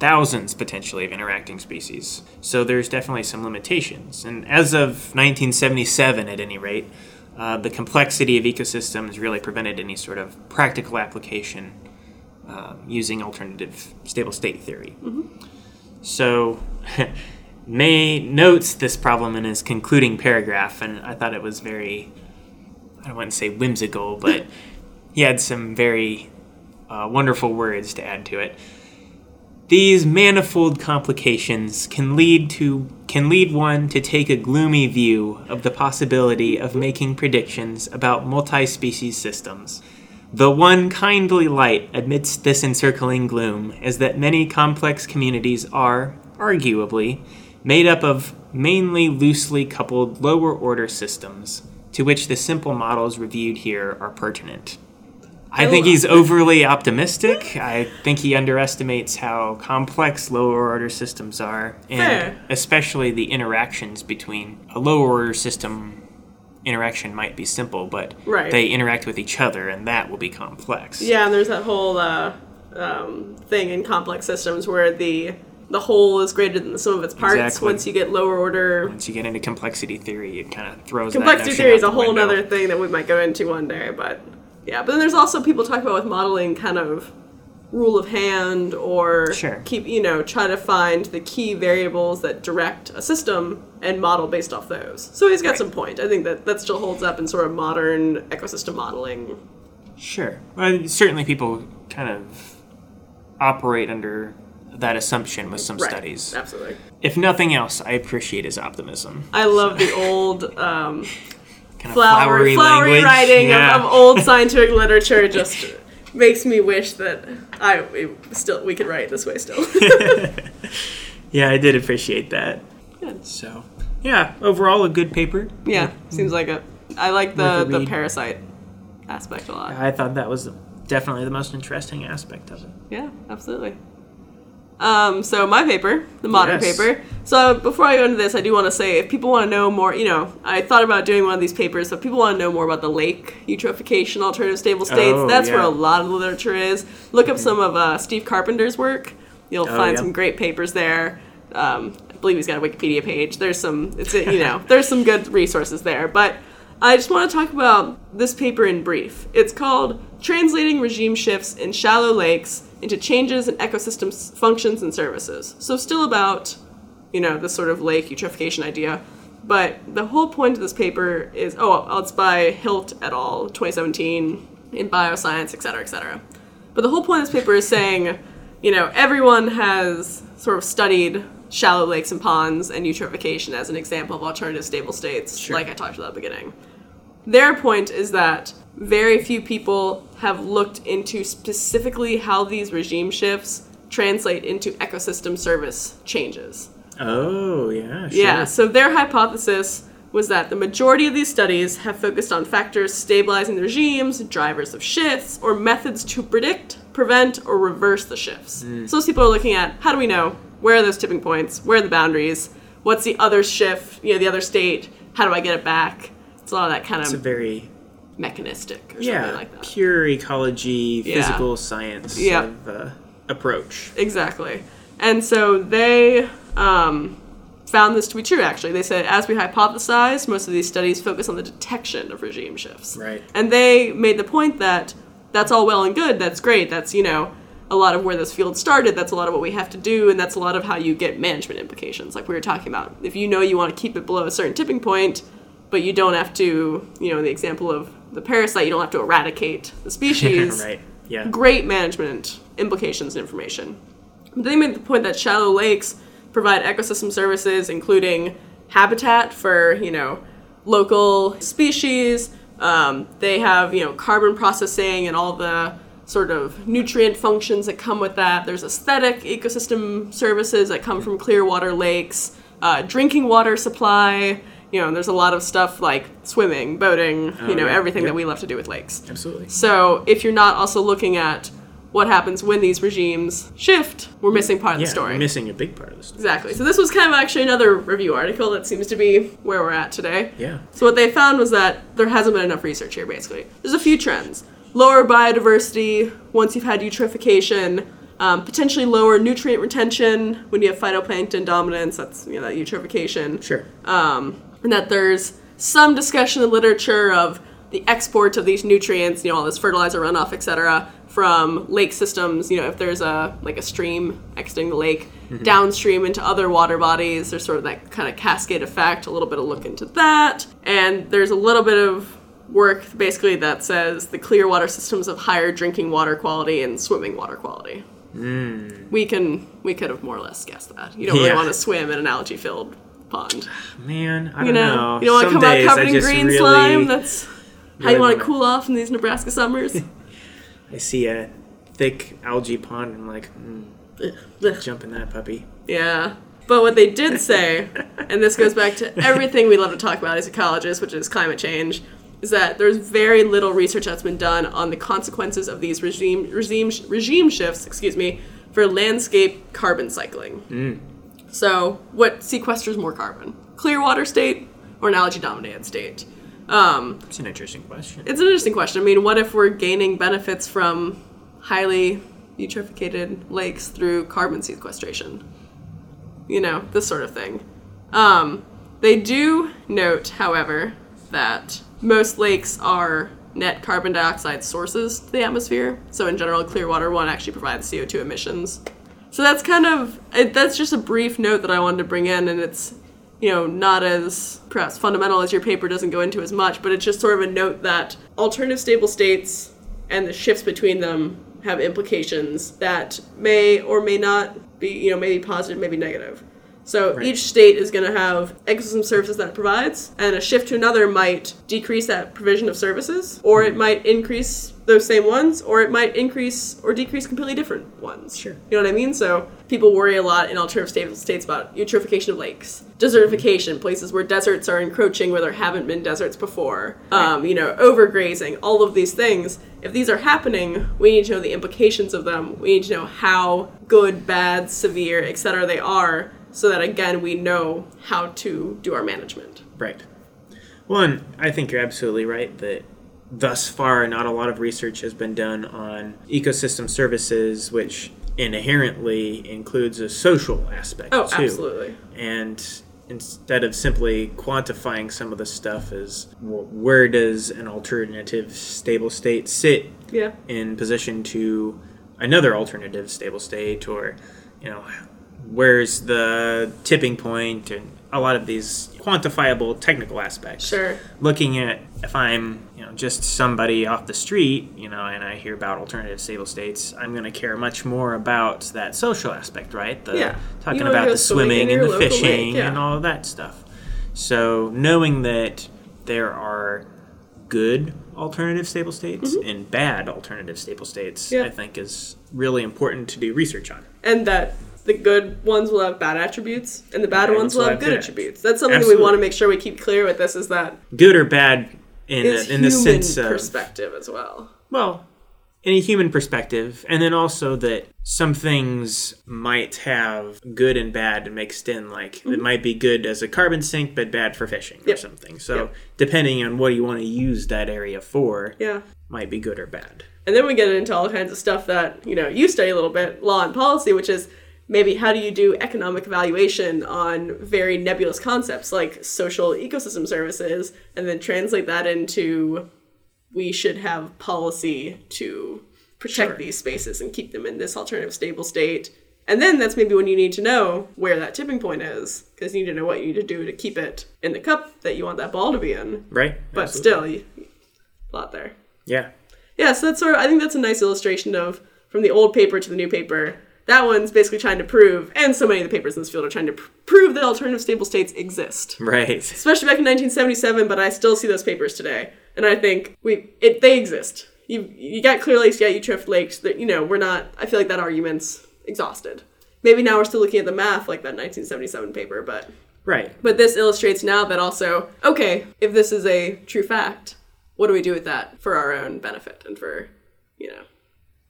thousands, potentially, of interacting species. So there's definitely some limitations. And as of 1977, at any rate, the complexity of ecosystems really prevented any sort of practical application using alternative stable state theory. Mm-hmm. So May notes this problem in his concluding paragraph, and I thought it was very, I wouldn't say whimsical, but he had some very wonderful words to add to it. These manifold complications can lead one to take a gloomy view of the possibility of making predictions about multi-species systems. The one kindly light amidst this encircling gloom is that many complex communities are, arguably, made up of mainly loosely coupled lower-order systems, to which the simple models reviewed here are pertinent. I think he's overly optimistic. I think he underestimates how complex lower-order systems are, and especially the interactions between a lower-order system. Interaction might be simple, but they interact with each other, and that will be complex. Yeah, and there's that whole thing in complex systems where the whole is greater than the sum of its parts. Exactly. Once you get into complexity theory, it kind of throws complexity theory is a whole other thing that we might go into one day, but... Yeah, but then there's also people talk about with modeling kind of rule of hand or keep, you know, try to find the key variables that direct a system and model based off those. So he's got some point. I think that still holds up in sort of modern ecosystem modeling. Sure. Well, certainly people kind of operate under that assumption with some studies. Absolutely. If nothing else, I appreciate his optimism. I love the old... Kind of flowery writing of old scientific literature just makes me wish that we could write this way still. Yeah, I did appreciate that. Good. So, yeah, overall a good paper. Yeah, seems like it. I like the parasite aspect a lot. I thought that was definitely the most interesting aspect of it. Yeah, absolutely. So my paper, the modern paper. So before I go into this, I do want to say if people want to know more, you know, I thought about doing one of these papers, so if people want to know more about the lake eutrophication, alternative stable states, that's where a lot of the literature is. Look up some of Steve Carpenter's work. You'll find some great papers there. believe he's got a Wikipedia page. There's some, it's you know, there's some good resources there. But I just want to talk about this paper in brief. It's called Translating Regime Shifts in Shallow Lakes into Changes in Ecosystem Functions and Services. So still about, you know, this sort of lake eutrophication idea. But the whole point of this paper is, oh, it's by Hilt et al., 2017, in Bioscience, et cetera, et cetera. But the whole point of this paper is saying, you know, everyone has sort of studied shallow lakes and ponds and eutrophication as an example of alternative stable states, sure, like I talked about at the beginning. Their point is that very few people have looked into specifically how these regime shifts translate into ecosystem service changes. Oh, yeah, sure. Yeah, so their hypothesis was that the majority of these studies have focused on factors stabilizing the regimes, drivers of shifts, or methods to predict, prevent, or reverse the shifts. So those people are looking at, how do we know? Where are those tipping points? Where are the boundaries? What's the other shift, you know, the other state? How do I get it back? It's a lot of that kind of... It's a very... mechanistic or something like that. Pure ecology, physical science of, approach. Exactly. And so they found this to be true, actually. They said, as we hypothesized, most of these studies focus on the detection of regime shifts. Right. And they made the point that that's all well and good. That's great. That's, you know, a lot of where this field started. That's a lot of what we have to do. And that's a lot of how you get management implications, like we were talking about. If you know you want to keep it below a certain tipping point, but you don't have to, you know, in the example of the parasite, you don't have to eradicate the species. Right. Yeah. Great management implications and information. But they made the point that shallow lakes provide ecosystem services, including habitat for, you know, local species. They have, you know, carbon processing and all the sort of nutrient functions that come with that. There's aesthetic ecosystem services that come from clear water lakes, drinking water supply. You know, and there's a lot of stuff like swimming, boating, you know, everything that we love to do with lakes. Absolutely. So if you're not also looking at what happens when these regimes shift, we're missing part of the story. Yeah, missing a big part of the story. Exactly. So this was kind of actually another review article that seems to be where we're at today. Yeah. So what they found was that there hasn't been enough research here, basically. There's a few trends. Lower biodiversity once you've had eutrophication, potentially lower nutrient retention when you have phytoplankton dominance. That's, you know, that eutrophication. Sure. And that there's some discussion in the literature of the export of these nutrients, you know, all this fertilizer runoff, et cetera, from lake systems. You know, if there's a like a stream exiting the lake downstream into other water bodies, there's sort of that kind of cascade effect, a little bit of look into that. And there's a little bit of work basically that says the clear water systems have higher drinking water quality and swimming water quality. We could have more or less guessed that. You don't really want to swim in an algae-filled pond. Man, I don't know. You don't want to come out covered in green slime? That's how you want to cool off in these Nebraska summers? I see a thick algae pond and I'm like, jump in that puppy. Yeah. But what they did say, and this goes back to everything we love to talk about as ecologists, which is climate change, is that there's very little research that's been done on the consequences of these regime shifts, for landscape carbon cycling. So what sequesters more carbon? Clear water state or an algae-dominated state? It's an interesting question. I mean, what if we're gaining benefits from highly eutrophicated lakes through carbon sequestration? You know, this sort of thing. They do note, however, that most lakes are net carbon dioxide sources to the atmosphere. So in general, Clearwater 1 actually provides CO2 emissions. So that's kind of, that's just a brief note that I wanted to bring in, and it's, you know, not as perhaps fundamental as your paper doesn't go into as much, but it's just sort of a note that alternative stable states and the shifts between them have implications that may or may not be, you know, maybe positive, maybe negative. So each state is going to have ecosystem services that it provides, and a shift to another might decrease that provision of services, or it might increase those same ones, or it might increase or decrease completely different ones. Sure. You know what I mean? So people worry a lot in alternative stable states about eutrophication of lakes, desertification, places where deserts are encroaching where there haven't been deserts before, you know, overgrazing, all of these things. If these are happening, we need to know the implications of them. We need to know how good, bad, severe, et cetera, they are, so that, again, we know how to do our management. Right. Well, and I think you're absolutely right that thus far, not a lot of research has been done on ecosystem services, which inherently includes a social aspect too. Oh, absolutely. And instead of simply quantifying some of the stuff as, well, where does an alternative stable state sit in position to another alternative stable state, or, you know, where's the tipping point, and a lot of these quantifiable technical aspects. Sure. Looking at, if I'm, you know, just somebody off the street, you know, and I hear about alternative stable states, I'm going to care much more about that social aspect, right? Talking about the swimming and the fishing and all of that stuff. So knowing that there are good alternative stable states and bad alternative stable states, I think is really important to do research on. And that the good ones will have bad attributes, and the bad ones will have good attributes. That's something that we want to make sure we keep clear with this, is that good or bad in the sense of perspective as well. Well, in a human perspective, and then also that some things might have good and bad mixed in. Like it might be good as a carbon sink, but bad for fishing or something. So depending on what you want to use that area for, might be good or bad. And then we get into all kinds of stuff that, you know, you study a little bit, law and policy, which is, maybe how do you do economic evaluation on very nebulous concepts like social ecosystem services, and then translate that into, we should have policy to protect these spaces and keep them in this alternative stable state. And then that's maybe when you need to know where that tipping point is, because you need to know what you need to do to keep it in the cup that you want that ball to be in. Right. But still, a lot there. Yeah. Yeah, so that's sort of, I think that's a nice illustration of from the old paper to the new paper. That one's basically trying to prove, and so many of the papers in this field are trying to prove that alternative stable states exist. Right. Especially back in 1977, but I still see those papers today. And I think they exist. You got Clear Lakes, you Trift Lakes. That, you know, we're not, I feel like that argument's exhausted. Maybe now we're still looking at the math like that 1977 paper, but. Right. But this illustrates now that also, okay, if this is a true fact, what do we do with that for our own benefit and for, you know,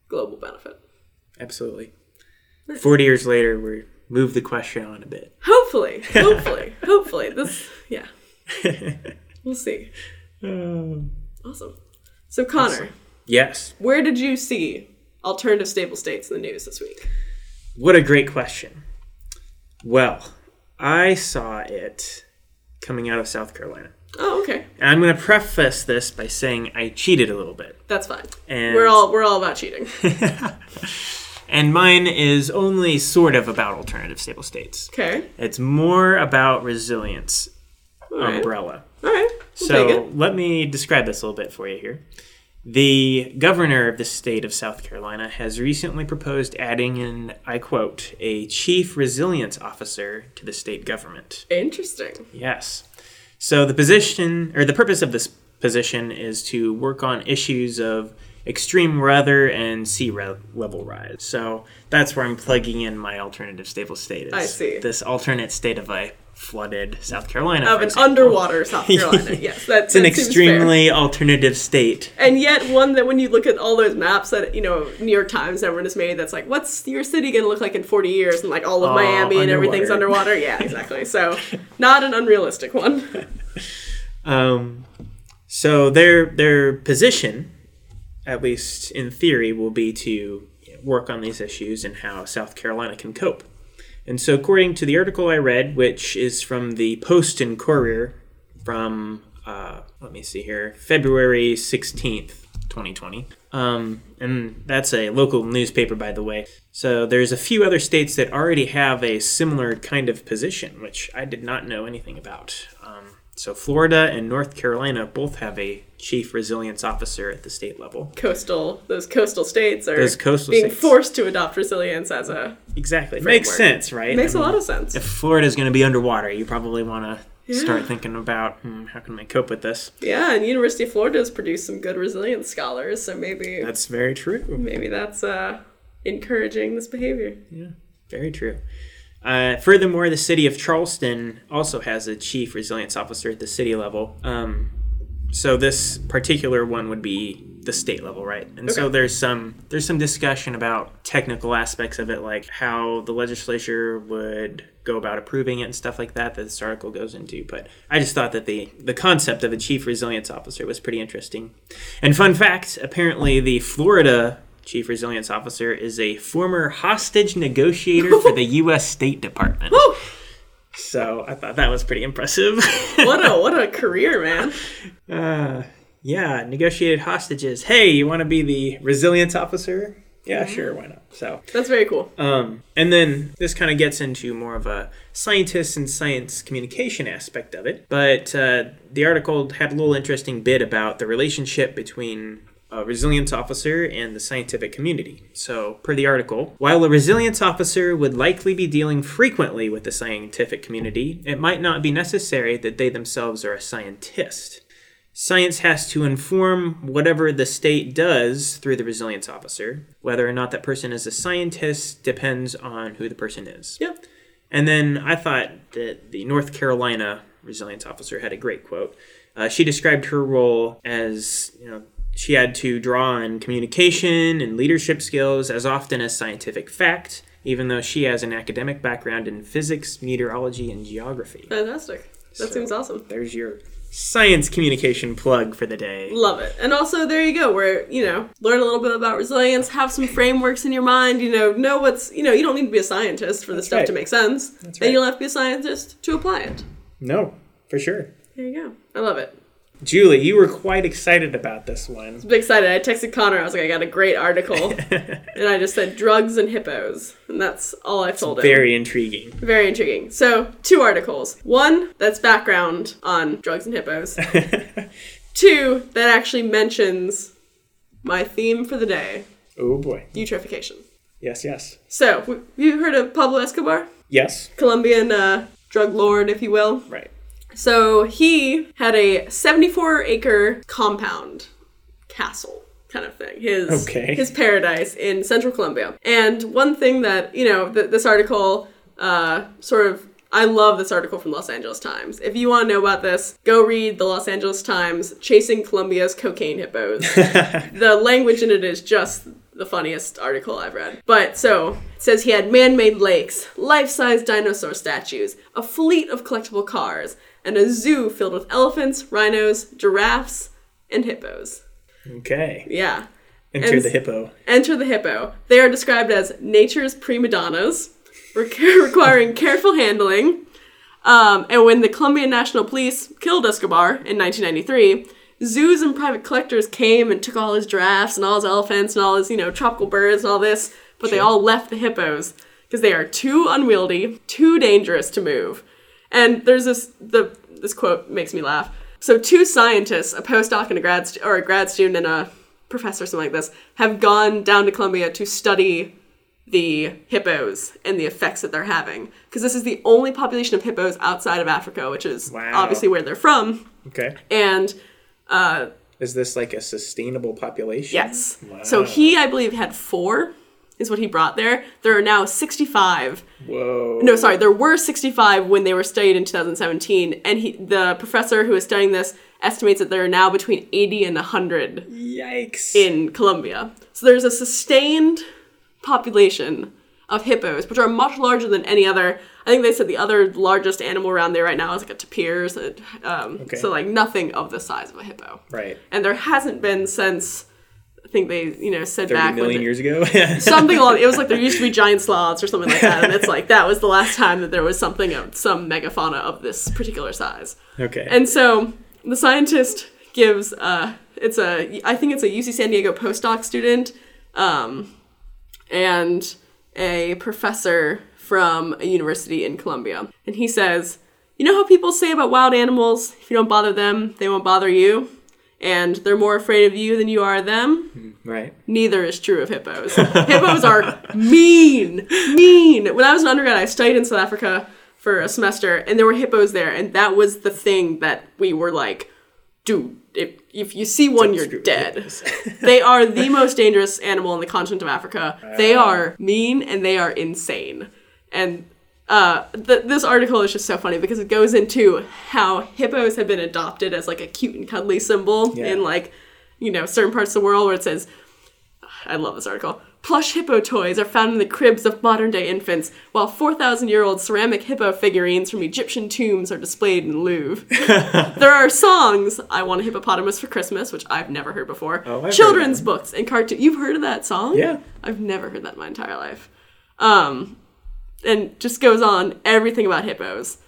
global benefit? Absolutely. 40 years later, we move the question on a bit. Hopefully. Hopefully. We'll see. Awesome. So, Connor. Awesome. Yes. Where did you see alternative stable states in the news this week? What a great question. Well, I saw it coming out of South Carolina. Oh, okay. And I'm going to preface this by saying I cheated a little bit. That's fine. And we're all about cheating. And mine is only sort of about alternative stable states. Okay. It's more about resilience umbrella. All right. We'll so let me describe this a little bit for you here. The governor of the state of South Carolina has recently proposed adding in, I quote, a chief resilience officer to the state government. Interesting. Yes. So the position, or the purpose of this position, is to work on issues of extreme weather and sea level rise. So that's where I'm plugging in my alternative stable state. I see. This alternate state of a flooded South Carolina. Of an underwater South Carolina, yes. It's an extremely alternative state. And yet one that when you look at all those maps that, you know, New York Times, everyone has made, that's like, what's your city going to look like in 40 years? And like all of Miami and everything's underwater. Yeah, exactly. So not an unrealistic one. So their position, at least in theory, will be to work on these issues and how South Carolina can cope. And so according to the article I read, which is from the Post and Courier from, let me see here, February 16th, 2020. And that's a local newspaper, by the way. So there's a few other states that already have a similar kind of position, which I did not know anything about. So Florida and North Carolina both have a chief resilience officer at the state level. Those coastal states are being forced to adopt resilience as a framework. Makes sense, right? It makes a lot of sense. If Florida's going to be underwater, you probably want to start thinking about how can I cope with this. Yeah, and University of Florida has produced some good resilience scholars, so maybe that's very true. Maybe that's encouraging this behavior. Yeah, very true. Furthermore, the city of Charleston also has a chief resilience officer at the city level. So this particular one would be the state level, right? And so there's some discussion about technical aspects of it, like how the legislature would go about approving it and stuff like that this article goes into. But I just thought that the concept of a chief resilience officer was pretty interesting. And fun fact, apparently the Florida Chief Resilience Officer, is a former hostage negotiator for the U.S. State Department. Woo! So I thought that was pretty impressive. What a career, man. Yeah, negotiated hostages. Hey, you want to be the resilience officer? Yeah, sure, why not? So that's very cool. And then this kind of gets into more of a scientist and science communication aspect of it. But the article had a little interesting bit about the relationship between a resilience officer and the scientific community. So, per the article, while a resilience officer would likely be dealing frequently with the scientific community, it might not be necessary that they themselves are a scientist. Science has to inform whatever the state does through the resilience officer. Whether or not that person is a scientist depends on who the person is. Yep. And then I thought that the North Carolina resilience officer had a great quote. She described her role as, she had to draw on communication and leadership skills as often as scientific fact, even though she has an academic background in physics, meteorology, and geography. Fantastic. That seems awesome. There's your science communication plug for the day. Love it. And also, there you go, where, learn a little bit about resilience, have some frameworks in your mind, know what's, you don't need to be a scientist for this stuff to make sense. That's right. And you don't have to be a scientist to apply it. No, for sure. There you go. I love it. Julie, you were quite excited about this one. I was a bit excited. I texted Connor. I was like, I got a great article. And I just said, drugs and hippos. And that's all I told him. Very intriguing. Very intriguing. So, 2 articles. 1, that's background on drugs and hippos. 2, that actually mentions my theme for the day. Oh, boy. Eutrophication. Yes, yes. So, have you heard of Pablo Escobar? Yes. Colombian drug lord, if you will. Right. So he had a 74-acre compound, castle kind of thing, his paradise in central Colombia. And one thing that, this article I love this article from Los Angeles Times. If you want to know about this, go read the Los Angeles Times, Chasing Colombia's Cocaine Hippos. The language in it is just the funniest article I've read. But so, it says he had man-made lakes, life-size dinosaur statues, a fleet of collectible cars, and a zoo filled with elephants, rhinos, giraffes, and hippos. Okay. Yeah. Enter the hippo. Enter the hippo. They are described as nature's prima donnas, requiring careful handling. And when the Colombian National Police killed Escobar in 1993... zoos and private collectors came and took all his giraffes and all his elephants and all his, tropical birds and all this, but they all left the hippos because they are too unwieldy, too dangerous to move. And there's this quote makes me laugh. So 2 scientists, a postdoc and a grad student and a professor, something like this, have gone down to Colombia to study the hippos and the effects that they're having. Because this is the only population of hippos outside of Africa, which is obviously where they're from. Okay. And... is this like a sustainable population? Yes. Wow. So he, I believe, had 4 is what he brought there. There are now 65. Whoa. No, sorry. There were 65 when they were studied in 2017. And the professor who is studying this estimates that there are now between 80 and 100. Yikes. In Colombia. So there's a sustained population of hippos, which are much larger than any other. I think they said the other largest animal around there right now is like a tapir. So like nothing of the size of a hippo. Right. And there hasn't been since, I think they, said 30 back. 30 million years ago? Something along, it was like there used to be giant sloths or something like that. And it's like, that was the last time that there was something of some megafauna of this particular size. Okay. And so the scientist gives, I think it's a UC San Diego postdoc student and a professor from a university in Colombia. And he says, you know how people say about wild animals, if you don't bother them, they won't bother you, and they're more afraid of you than you are of them? Right. Neither is true of hippos. Hippos are mean. When I was an undergrad, I studied in South Africa for a semester, and there were hippos there, and that was the thing that we were like, dude, if you see one, you're dead. They are the most dangerous animal on the continent of Africa. They are mean and they are insane. And this article is just so funny because it goes into how hippos have been adopted as like a cute and cuddly symbol in like, certain parts of the world where it says, I love this article. Plush hippo toys are found in the cribs of modern-day infants, while 4,000-year-old ceramic hippo figurines from Egyptian tombs are displayed in the Louvre. There are songs, I Want a Hippopotamus for Christmas, which I've never heard before, children's books, and cartoons. You've heard of that song? Yeah. I've never heard that in my entire life. And just goes on, everything about hippos.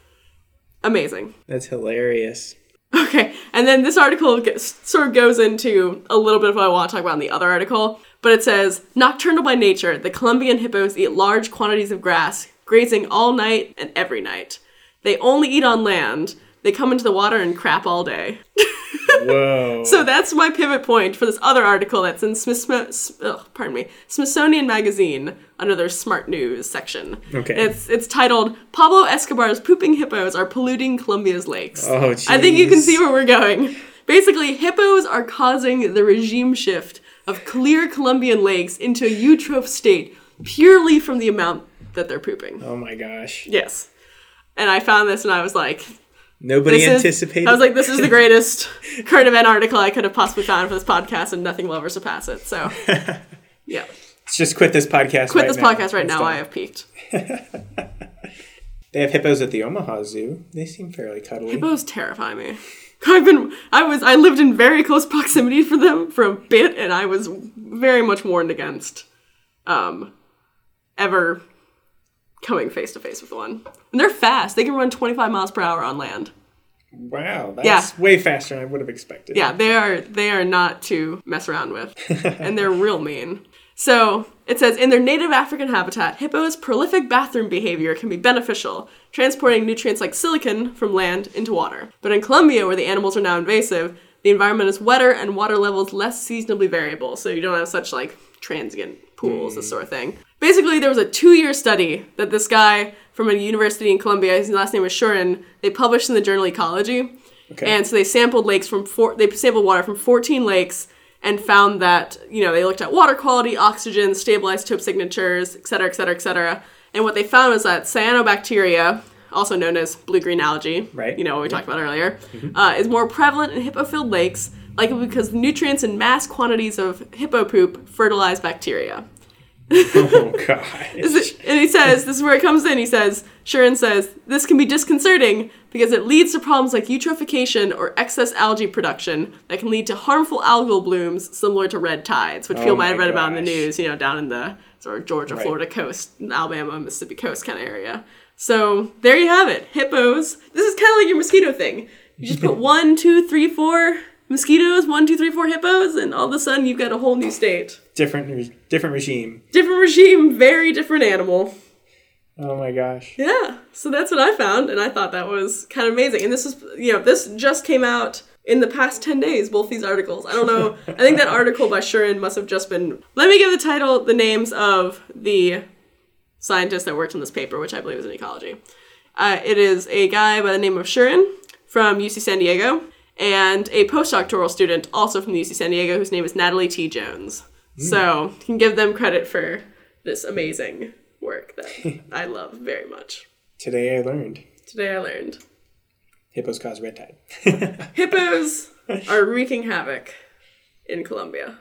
Amazing. That's hilarious. Okay, and then this article sort of goes into a little bit of what I want to talk about in the other article, but it says, nocturnal by nature, the Colombian hippos eat large quantities of grass, grazing all night and every night. They only eat on land. They come into the water and crap all day. Whoa. So that's my pivot point for this other article that's in Smithsonian Magazine under their Smart News section. Okay. It's titled, Pablo Escobar's Pooping Hippos Are Polluting Colombia's Lakes. Oh, jeez. I think you can see where we're going. Basically, hippos are causing the regime shift of clear Colombian lakes into a eutroph state purely from the amount that they're pooping. Oh, my gosh. Yes. And I found this and I was like... Nobody anticipated. I was like, this is the greatest current event article I could have possibly found for this podcast, and nothing will ever surpass it. So, yeah. Let's just quit this podcast Quit this podcast right now. I have peaked. They have hippos at the Omaha Zoo. They seem fairly cuddly. Hippos terrify me. I lived in very close proximity for them for a bit, and I was very much warned against ever coming face to face with one. And they're fast. They can run 25 miles per hour on land. Wow, that's way faster than I would have expected. Yeah, they are not to mess around with. And they're real mean. So it says, in their native African habitat, hippos' prolific bathroom behavior can be beneficial, transporting nutrients like silicon from land into water. But in Colombia, where the animals are now invasive, the environment is wetter and water levels less seasonably variable, so you don't have such like transient pools, this sort of thing. Basically, there was a 2-year study that this guy from a university in Colombia, his last name was Shuren, they published in the journal Ecology. Okay. And so they sampled water from 14 lakes and found that, they looked at water quality, oxygen, stable isotope signatures, et cetera, et cetera, et cetera. And what they found was that cyanobacteria, also known as blue-green algae, right? What we talked about earlier, is more prevalent in hippo-filled lakes, likely because the nutrients and mass quantities of hippo poop fertilize bacteria. Oh, God. And he says, this is where it comes in, Shuren says, this can be disconcerting because it leads to problems like eutrophication or excess algae production that can lead to harmful algal blooms similar to red tides, which people might have read about in the news, down in the sort of Georgia, Florida coast, Alabama, Mississippi coast kind of area. So there you have it. Hippos. This is kind of like your mosquito thing. You just put 1, 2, 3, 4... mosquitoes, 1, 2, 3, 4 hippos, and all of a sudden you've got a whole new state. Different regime. Different regime, very different animal. Oh my gosh. Yeah, so that's what I found, and I thought that was kind of amazing. And this is, this just came out in the past 10 days, both these articles. I don't know, I think that article by Shuren must have just been... Let me give the names of the scientist that worked on this paper, which I believe is in Ecology. It is a guy by the name of Shuren from UC San Diego, and a postdoctoral student, also from the UC San Diego, whose name is Natalie T. Jones. So you can give them credit for this amazing work that I love very much. Today I learned. Hippos cause red tide. Hippos are wreaking havoc in Colombia.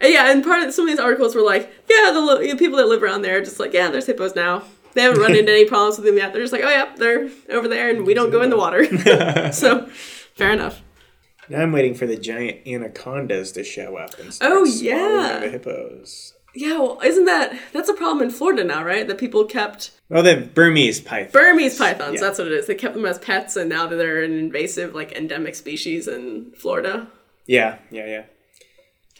And some of these articles were like, the people that live around there are just like, there's hippos now. They haven't run into any problems with them yet. They're just like, they're over there and we don't go in the water. So... fair enough. Now I'm waiting for the giant anacondas to show up and start swallowing the hippos. Yeah, well, isn't that's a problem in Florida now, right? That people kept... well, the Burmese pythons. That's what it is. They kept them as pets, and now they're an invasive, endemic species in Florida. Yeah.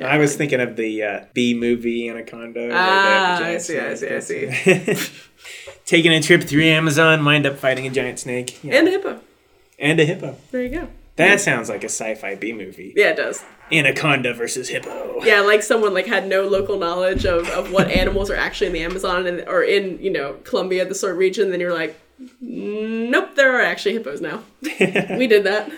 I was thinking of the B-movie anaconda. I see. Taking a trip through Amazon, wind up fighting a giant snake. Yeah. And a hippo. There you go. That sounds like a sci-fi B-movie. Yeah, it does. Anaconda versus hippo. Yeah, someone had no local knowledge of what animals are actually in the Amazon or in, Colombia, the sort of region. Then you're like, nope, there are actually hippos now. We did that.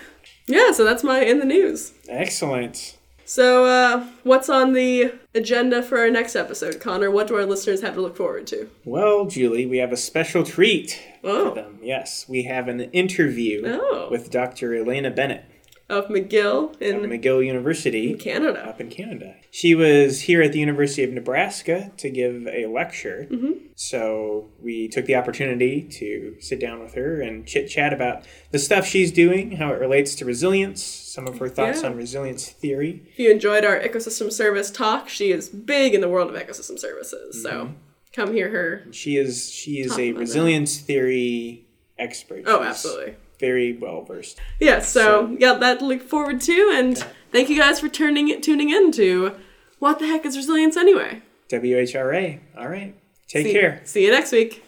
Yeah, so that's my In the News. Excellent. So what's on the agenda for our next episode, Connor? What do our listeners have to look forward to? Well, Julie, we have a special treat for them. Yes, we have an interview with Dr. Elena Bennett. of McGill McGill University in Canada. Up in Canada. She was here at the University of Nebraska to give a lecture. Mm-hmm. So we took the opportunity to sit down with her and chit-chat about the stuff she's doing, how it relates to resilience, some of her thoughts on resilience theory. If you enjoyed our ecosystem service talk, she is big in the world of ecosystem services. Mm-hmm. So come hear her. She is a resilience theory expert. Oh, absolutely. Very well versed. Yeah, so that to look forward to, and thank you guys for tuning in to What the Heck is Resilience Anyway? WHRA. All right. Take care. See you next week.